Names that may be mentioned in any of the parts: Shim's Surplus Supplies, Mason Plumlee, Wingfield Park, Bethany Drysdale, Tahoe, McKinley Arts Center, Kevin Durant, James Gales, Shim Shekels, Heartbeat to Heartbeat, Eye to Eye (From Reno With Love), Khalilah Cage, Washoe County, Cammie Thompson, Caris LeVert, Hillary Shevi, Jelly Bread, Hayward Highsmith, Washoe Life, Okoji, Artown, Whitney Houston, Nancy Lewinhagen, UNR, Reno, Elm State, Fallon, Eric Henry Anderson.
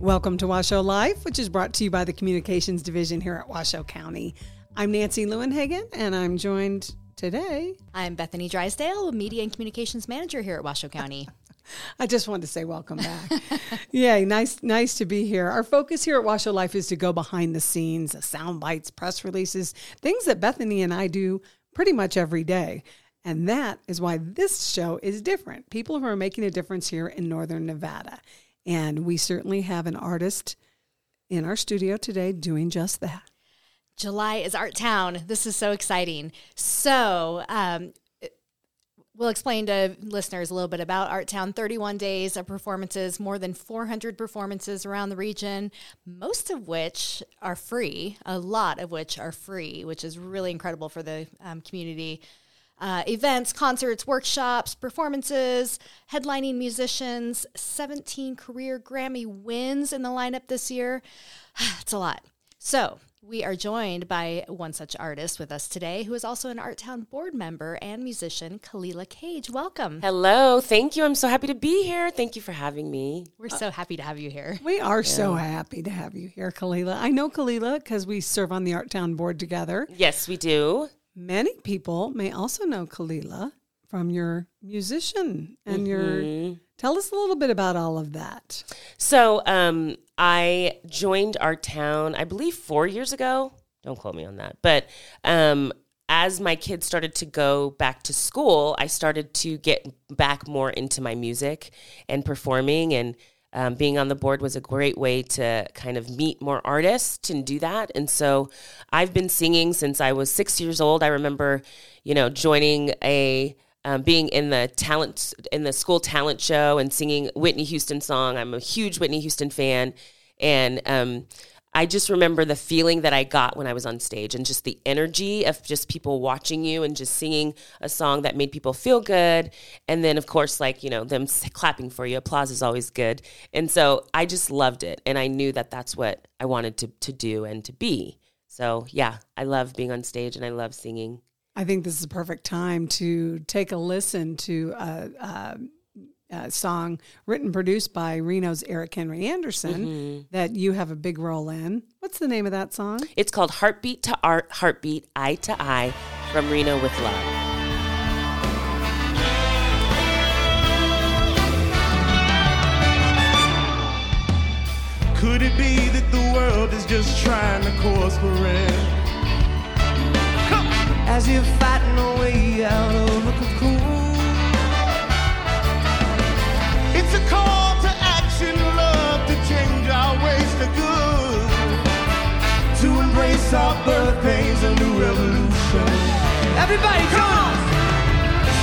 Welcome to Washoe Life, which is brought to you by the Communications Division here at Washoe County. I'm Nancy Lewinhagen, and I'm joined today. I'm Bethany Drysdale, Media and Communications Manager here at Washoe County. I just wanted to say welcome back. Yay, nice to be here. Our focus here at Washoe Life is to go behind the scenes, sound bites, press releases, things that Bethany and I do pretty much every day. And that is why this show is different. People who are making a difference here in Northern Nevada. And we certainly have an artist in our studio today doing just that. July is Artown. This is so exciting. So, we'll explain to listeners a little bit about Artown. 31 days of performances, more than 400 performances around the region, most of which are free, a lot of which are free, which is really incredible for the community. Events, concerts, workshops, performances, headlining musicians, 17 career Grammy wins in the lineup this year. It's a lot. So we are joined by one such artist with us today, who is also an Artown board member and musician, Khalilah Cage. Welcome. Hello. Thank you. I'm so happy to be here. Thank you for having me. We're so happy to have you here. We are so happy to have you here, Khalilah. I know Khalilah because we serve on the Artown board together. Yes, we do. Many people may also know Khalilah from your musician and your... Tell us a little bit about all of that. So I joined Artown, I believe, 4 years ago. Don't quote me on that. But as my kids started to go back to school, I started to get back more into my music and performing. And being on the board was a great way to kind of meet more artists and do that. And so I've been singing since I was 6 years old. I remember, you know, joining a... being in the school talent show and singing Whitney Houston song. I'm a huge Whitney Houston fan. And I just remember the feeling that I got when I was on stage and just the energy of just people watching you and just singing a song that made people feel good. And then, of course, like, you know, them clapping for you. Applause is always good. And so I just loved it. And I knew that that's what I wanted to do and to be. So, yeah, I love being on stage and I love singing. I think this is the perfect time to take a listen to a song written and produced by Reno's Eric Henry Anderson that you have a big role in. What's the name of that song? It's called Heartbeat to Heartbeat, Eye to Eye, From Reno With Love. Could it be that the world is just trying to course correct? As you're fighting a way out of a cocoon, it's a call to action, love, to change our ways to good, to embrace our birth pains, a new revolution. Everybody come!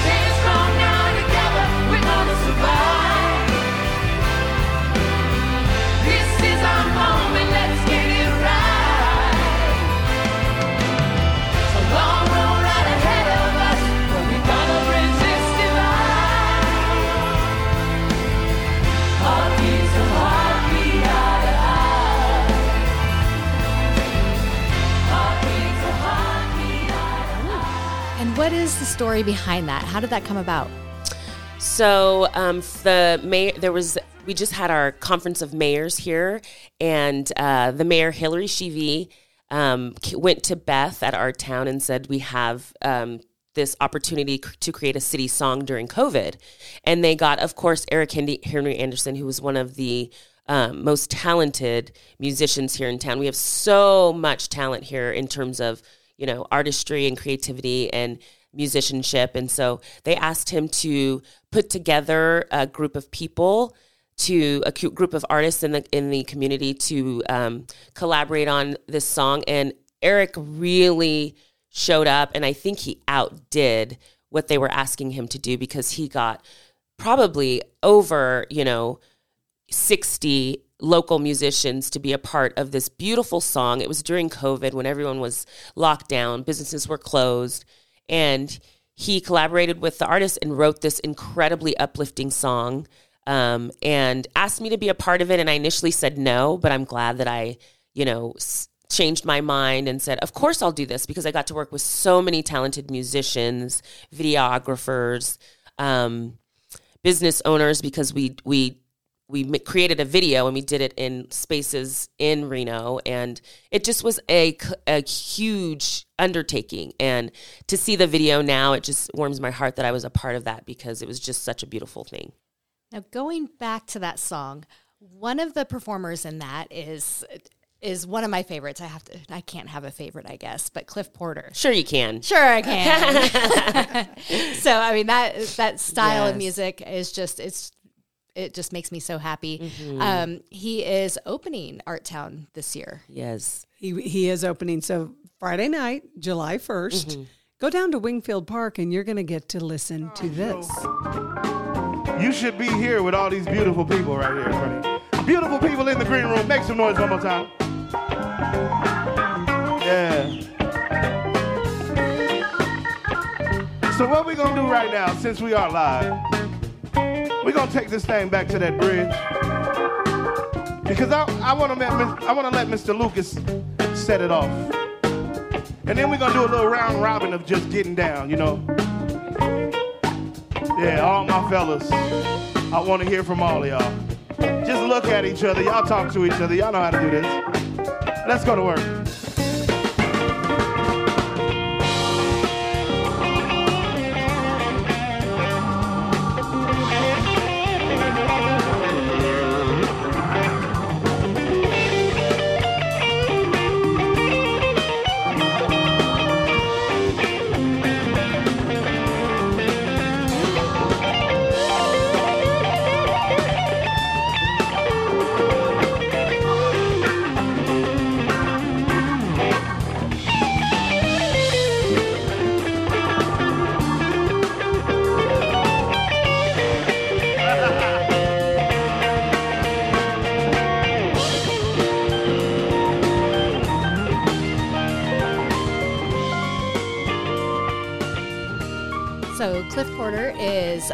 Stay strong now, together we're gonna survive. This is our moment, let's get it right. What is the story behind that? How did that come about? So we just had our conference of mayors here, and the mayor, Hillary Shevi, went to Beth at Artown and said, we have this opportunity to create a city song during COVID. And they got, of course, Eric Henry Anderson, who was one of the most talented musicians here in town. We have so much talent here in terms of, you know, artistry and creativity and musicianship. And so they asked him to put together a group of people, a group of artists in the community to collaborate on this song. And Eric really showed up, and I think he outdid what they were asking him to do because he got probably over, you know, 60 local musicians to be a part of this beautiful song. It was during COVID when everyone was locked down, businesses were closed, and he collaborated with the artist and wrote this incredibly uplifting song and asked me to be a part of it. And I initially said no, but I'm glad that I, you know, changed my mind and said, of course I'll do this, because I got to work with so many talented musicians, videographers, business owners, because we we created a video and we did it in spaces in Reno, and it just was a huge undertaking. And to see the video now, it just warms my heart that I was a part of that, because it was just such a beautiful thing. Now, going back to that song, one of the performers in that is one of my favorites. I can't have a favorite, I guess, but Cliff Porter. Sure you can. Sure I can. So, I mean, that style of music is just, it just makes me so happy. Mm-hmm. He is opening Artown this year. Yes. He is opening. So Friday night, July 1st, go down to Wingfield Park and you're going to get to listen to this. You should be here with all these beautiful people right here. Everybody. Beautiful people in the green room. Make some noise one more time. Yeah. So what we're going to do right now, since we are live, we're going to take this thing back to that bridge, because I want to let Mr. Lucas set it off. And then we're going to do a little round robin of just getting down, you know. Yeah, all my fellas, I want to hear from all of y'all. Just look at each other. Y'all talk to each other. Y'all know how to do this. Let's go to work. Cliff Porter is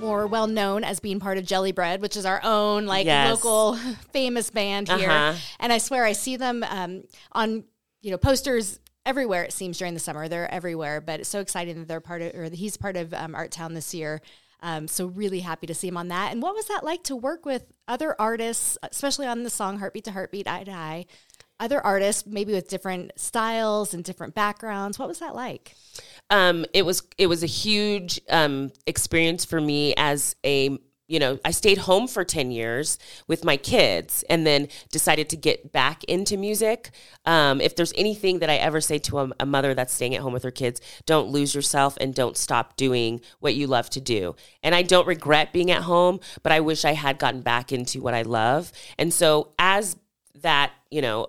more well known as being part of Jelly Bread, which is our own local famous band here. And I swear I see them on posters everywhere. It seems during the summer they're everywhere. But it's so exciting that he's part of Artown this year. So really happy to see him on that. And what was that like to work with other artists, especially on the song "Heartbeat to Heartbeat, Eye to Eye"? Other artists, maybe with different styles and different backgrounds. What was that like? It was a huge experience for me as I stayed home for 10 years with my kids and then decided to get back into music. If there's anything that I ever say to a mother that's staying at home with her kids, don't lose yourself and don't stop doing what you love to do. And I don't regret being at home, but I wish I had gotten back into what I love. And so as that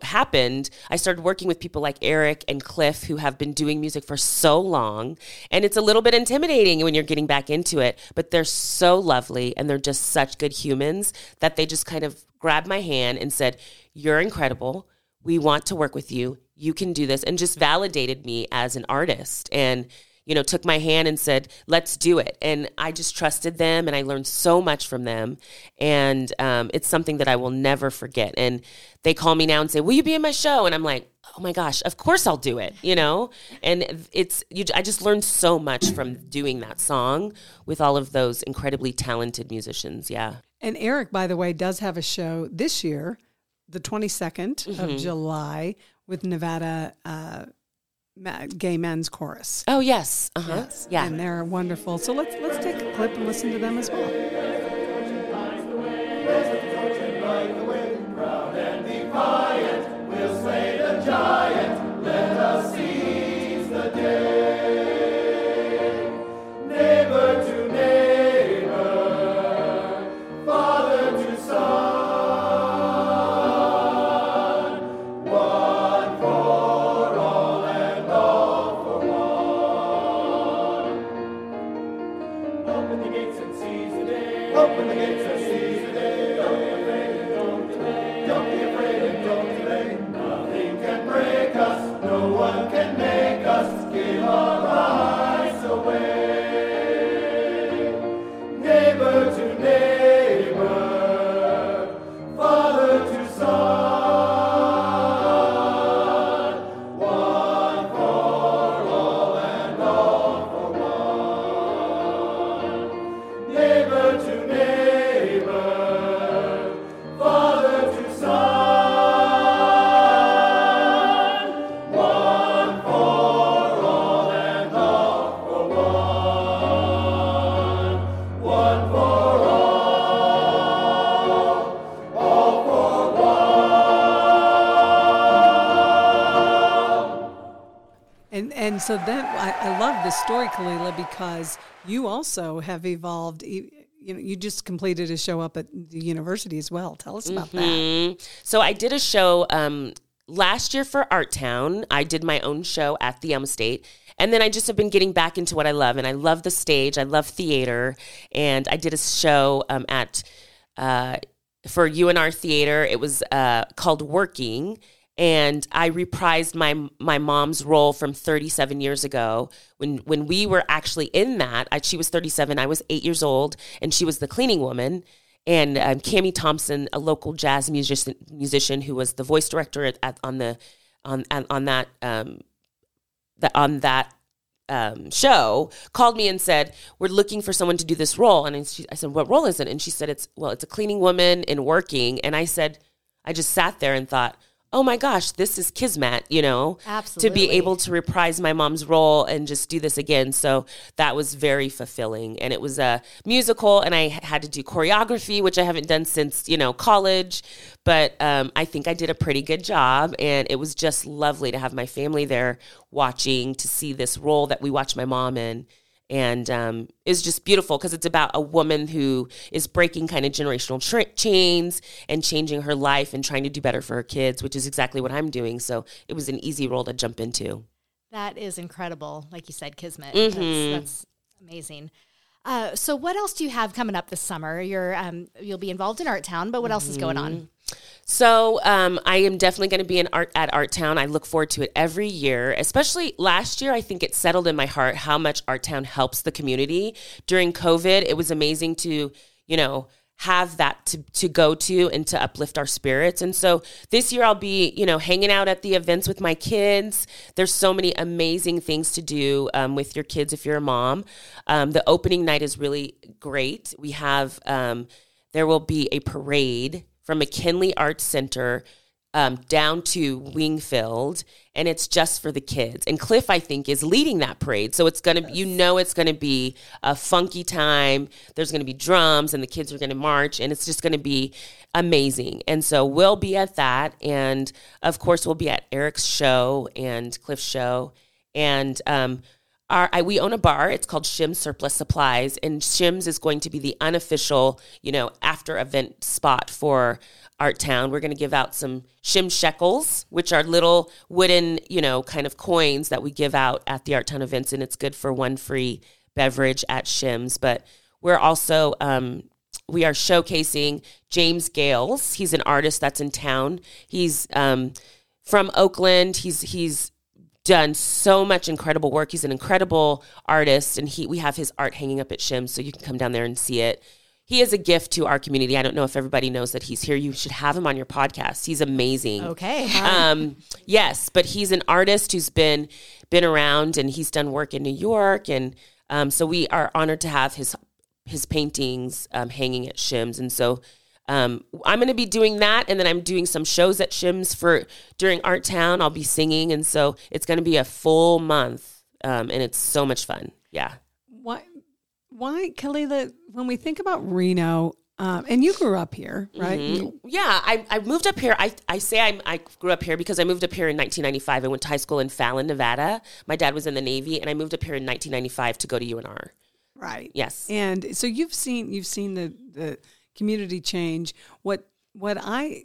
happened, I started working with people like Eric and Cliff, who have been doing music for so long, and it's a little bit intimidating when you're getting back into it, but they're so lovely and they're just such good humans that they just kind of grabbed my hand and said, "You're incredible. We want to work with you. You can do this," and just validated me as an artist and took my hand and said, "Let's do it." And I just trusted them, and I learned so much from them. And it's something that I will never forget. And they call me now and say, "Will you be in my show?" And I'm like, "Oh my gosh, of course I'll do it," And I just learned so much from doing that song with all of those incredibly talented musicians, yeah. And Eric, by the way, does have a show this year, the 22nd of July, with Nevada Gay Men's Chorus. Oh, yes. Yes. Yeah. And they're wonderful. So let's take a clip and listen to them as well. We'll slay the giant. Let us seize the day. Neighbor to neighbor, father to son. To neighbor. And so that I love this story, Khalilah, because you also have evolved. You know, you just completed a show up at the university as well. Tell us about that. So I did a show last year for Artown. I did my own show at the Elm State. And then I just have been getting back into what I love. And I love the stage. I love theater. And I did a show for UNR Theater. It was called Working. And I reprised my mom's role from 37 years ago. When we were actually in that, she was 37, I was 8 years old, and she was the cleaning woman. And Cammie Thompson, a local jazz musician who was the voice director on that show, called me and said, "We're looking for someone to do this role." And I said, "What role is it?" And she said, "It's a cleaning woman in Working." And I said, I just sat there and thought, oh my gosh, this is kismet, you know. Absolutely. To be able to reprise my mom's role and just do this again. So that was very fulfilling. And it was a musical, and I had to do choreography, which I haven't done since, you know, college. But I think I did a pretty good job, and it was just lovely to have my family there watching, to see this role that we watched my mom in. And it's just beautiful because it's about a woman who is breaking kind of generational chains and changing her life and trying to do better for her kids, which is exactly what I'm doing. So it was an easy role to jump into. That is incredible. Like you said, kismet. Mm-hmm. That's amazing. So what else do you have coming up this summer? You'll be involved in Artown, but what else is going on? So I am definitely going to be at Artown. I look forward to it every year, especially last year. I think it settled in my heart how much Artown helps the community. During COVID, it was amazing to, you know, have that to go to and to uplift our spirits. And so this year I'll be, you know, hanging out at the events with my kids. There's so many amazing things to do with your kids if you're a mom. The opening night is really great. We have, there will be a parade from McKinley Arts Center down to Wingfield, and it's just for the kids. And Cliff, I think, is leading that parade. So it's going to, you know, it's going to be a funky time. There's going to be drums, and the kids are going to march, and it's just going to be amazing. And so we'll be at that. And of course, we'll be at Eric's show and Cliff's show. And, we own a bar. It's called Shim's Surplus Supplies, and Shim's is going to be the unofficial, you know, after event spot for Artown. We're going to give out some Shim Shekels, which are little wooden, you know, kind of coins that we give out at the Artown events, and it's good for one free beverage at Shim's. But we're also we are showcasing James Gales. He's an artist that's in town. He's from Oakland. He's done so much incredible work. He's an incredible artist, and we have his art hanging up at Shim, so you can come down there and see it. He is a gift to our community. I don't know if everybody knows that he's here. You should have him on your podcast. He's amazing. Okay. Yes, but he's an artist who's been around, and he's done work in New York, and so we are honored to have his paintings hanging at Shim's, and so. I'm going to be doing that, and then I'm doing some shows at Shim's during Artown. I'll be singing, and so it's going to be a full month, and it's so much fun. Yeah. Why, Khalilah? When we think about Reno, and you grew up here, right? Mm-hmm. Yeah, I moved up here. I grew up here because I moved up here in 1995. I went to high school in Fallon, Nevada. My dad was in the Navy, and I moved up here in 1995 to go to UNR. Right. Yes. And so you've seen the community change. What I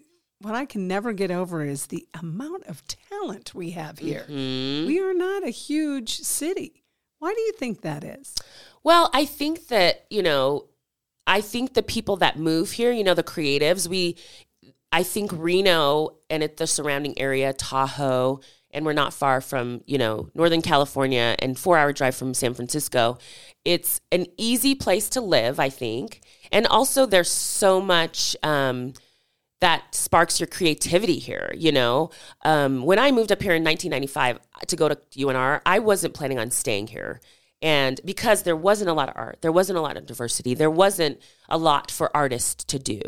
can never get over is the amount of talent we have here. Mm-hmm. We are not a huge city. Why do you think that is? Well, I think that, you know, the people that move here, you know, the creatives, I think Reno and the surrounding area, Tahoe, and we're not far from, you know, Northern California and 4-hour drive from San Francisco. It's an easy place to live, I think. And also there's so much that sparks your creativity here, you know. When I moved up here in 1995 to go to UNR, I wasn't planning on staying here. And because there wasn't a lot of art, there wasn't a lot of diversity, there wasn't a lot for artists to do.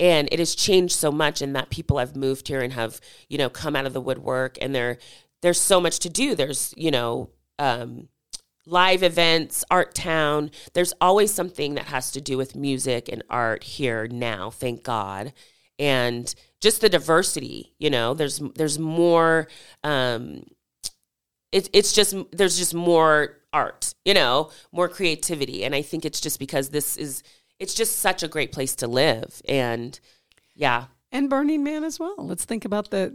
And it has changed so much in that people have moved here and have, you know, come out of the woodwork, and there's so much to do. There's, you know, live events, Art Town. There's always something that has to do with music and art here now, thank God. And just the diversity, you know, there's more it's just, there's just more art, you know, more creativity. And I think it's just because it's just such a great place to live. And yeah. And Burning Man as well. Let's think about how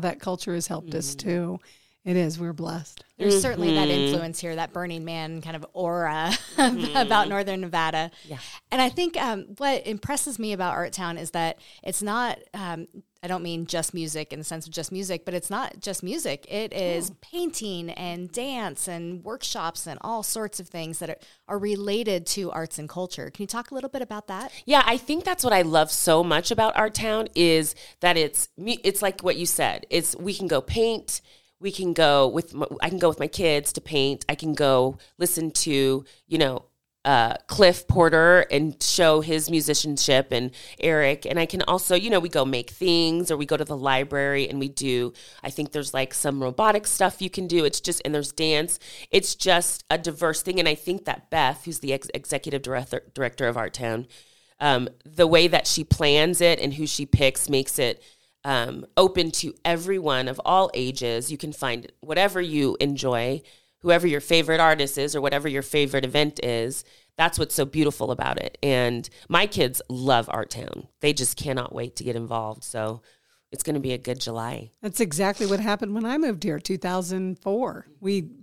that culture has helped us too. It is. We're blessed. There's certainly that influence here, that Burning Man kind of aura about Northern Nevada. Yeah. And I think what impresses me about Art Town is that it's not, I don't mean just music in the sense of just music, but it's not just music. It is painting and dance and workshops and all sorts of things that are related to arts and culture. Can you talk a little bit about that? Yeah, I think that's what I love so much about Art Town is that it's like what you said. It's, we can go paint. We can go I can go with my kids to paint. I can go listen to, you know, Cliff Porter and show his musicianship, and Eric. And I can also, you know, we go make things, or we go to the library and we do, I think there's like some robotic stuff you can do. It's just, and there's dance. It's just a diverse thing. And I think that Beth, who's the executive director of Artown, the way that she plans it and who she picks makes it open to everyone of all ages. You can find whatever you enjoy, whoever your favorite artist is or whatever your favorite event is. That's what's so beautiful about it. And my kids love Art Town. They just cannot wait to get involved. So it's going to be a good July. That's exactly what happened when I moved here, 2004.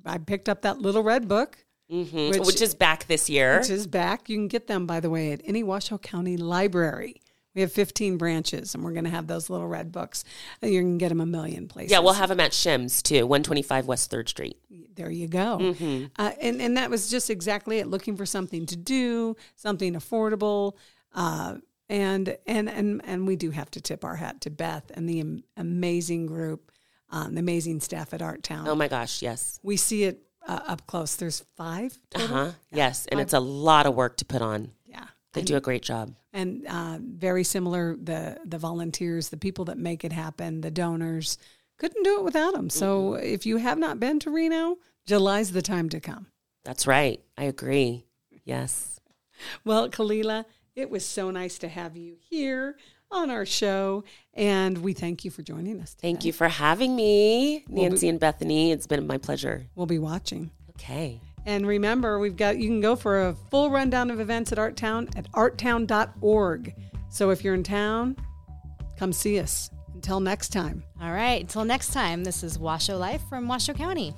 I picked up that Little Red Book. Mm-hmm. Which is back this year. Which is back. You can get them, by the way, at any Washoe County library. We have 15 branches, and we're going to have those Little Red Books. You can get them a million places. Yeah, we'll have them at Shim's, too, 125 West 3rd Street. There you go. Mm-hmm. And that was just exactly it, looking for something to do, something affordable. And we do have to tip our hat to Beth and the amazing group, the amazing staff at Artown. Oh, my gosh, yes. We see it up close. There's 5 total? Uh-huh, yeah, yes, 5. And it's a lot of work to put on. Yeah. They do a great job. And very similar, the volunteers, the people that make it happen, the donors, couldn't do it without them. So if you have not been to Reno, July's the time to come. That's right. I agree. Yes. Well, Khalilah, it was so nice to have you here on our show, and we thank you for joining us today. Thank you for having me, Nancy and Bethany. It's been my pleasure. We'll be watching. Okay. And remember, you can go for a full rundown of events at Art Town at arttown.org. So if you're in town, come see us. Until next time. All right. Until next time, this is Washoe Life from Washoe County.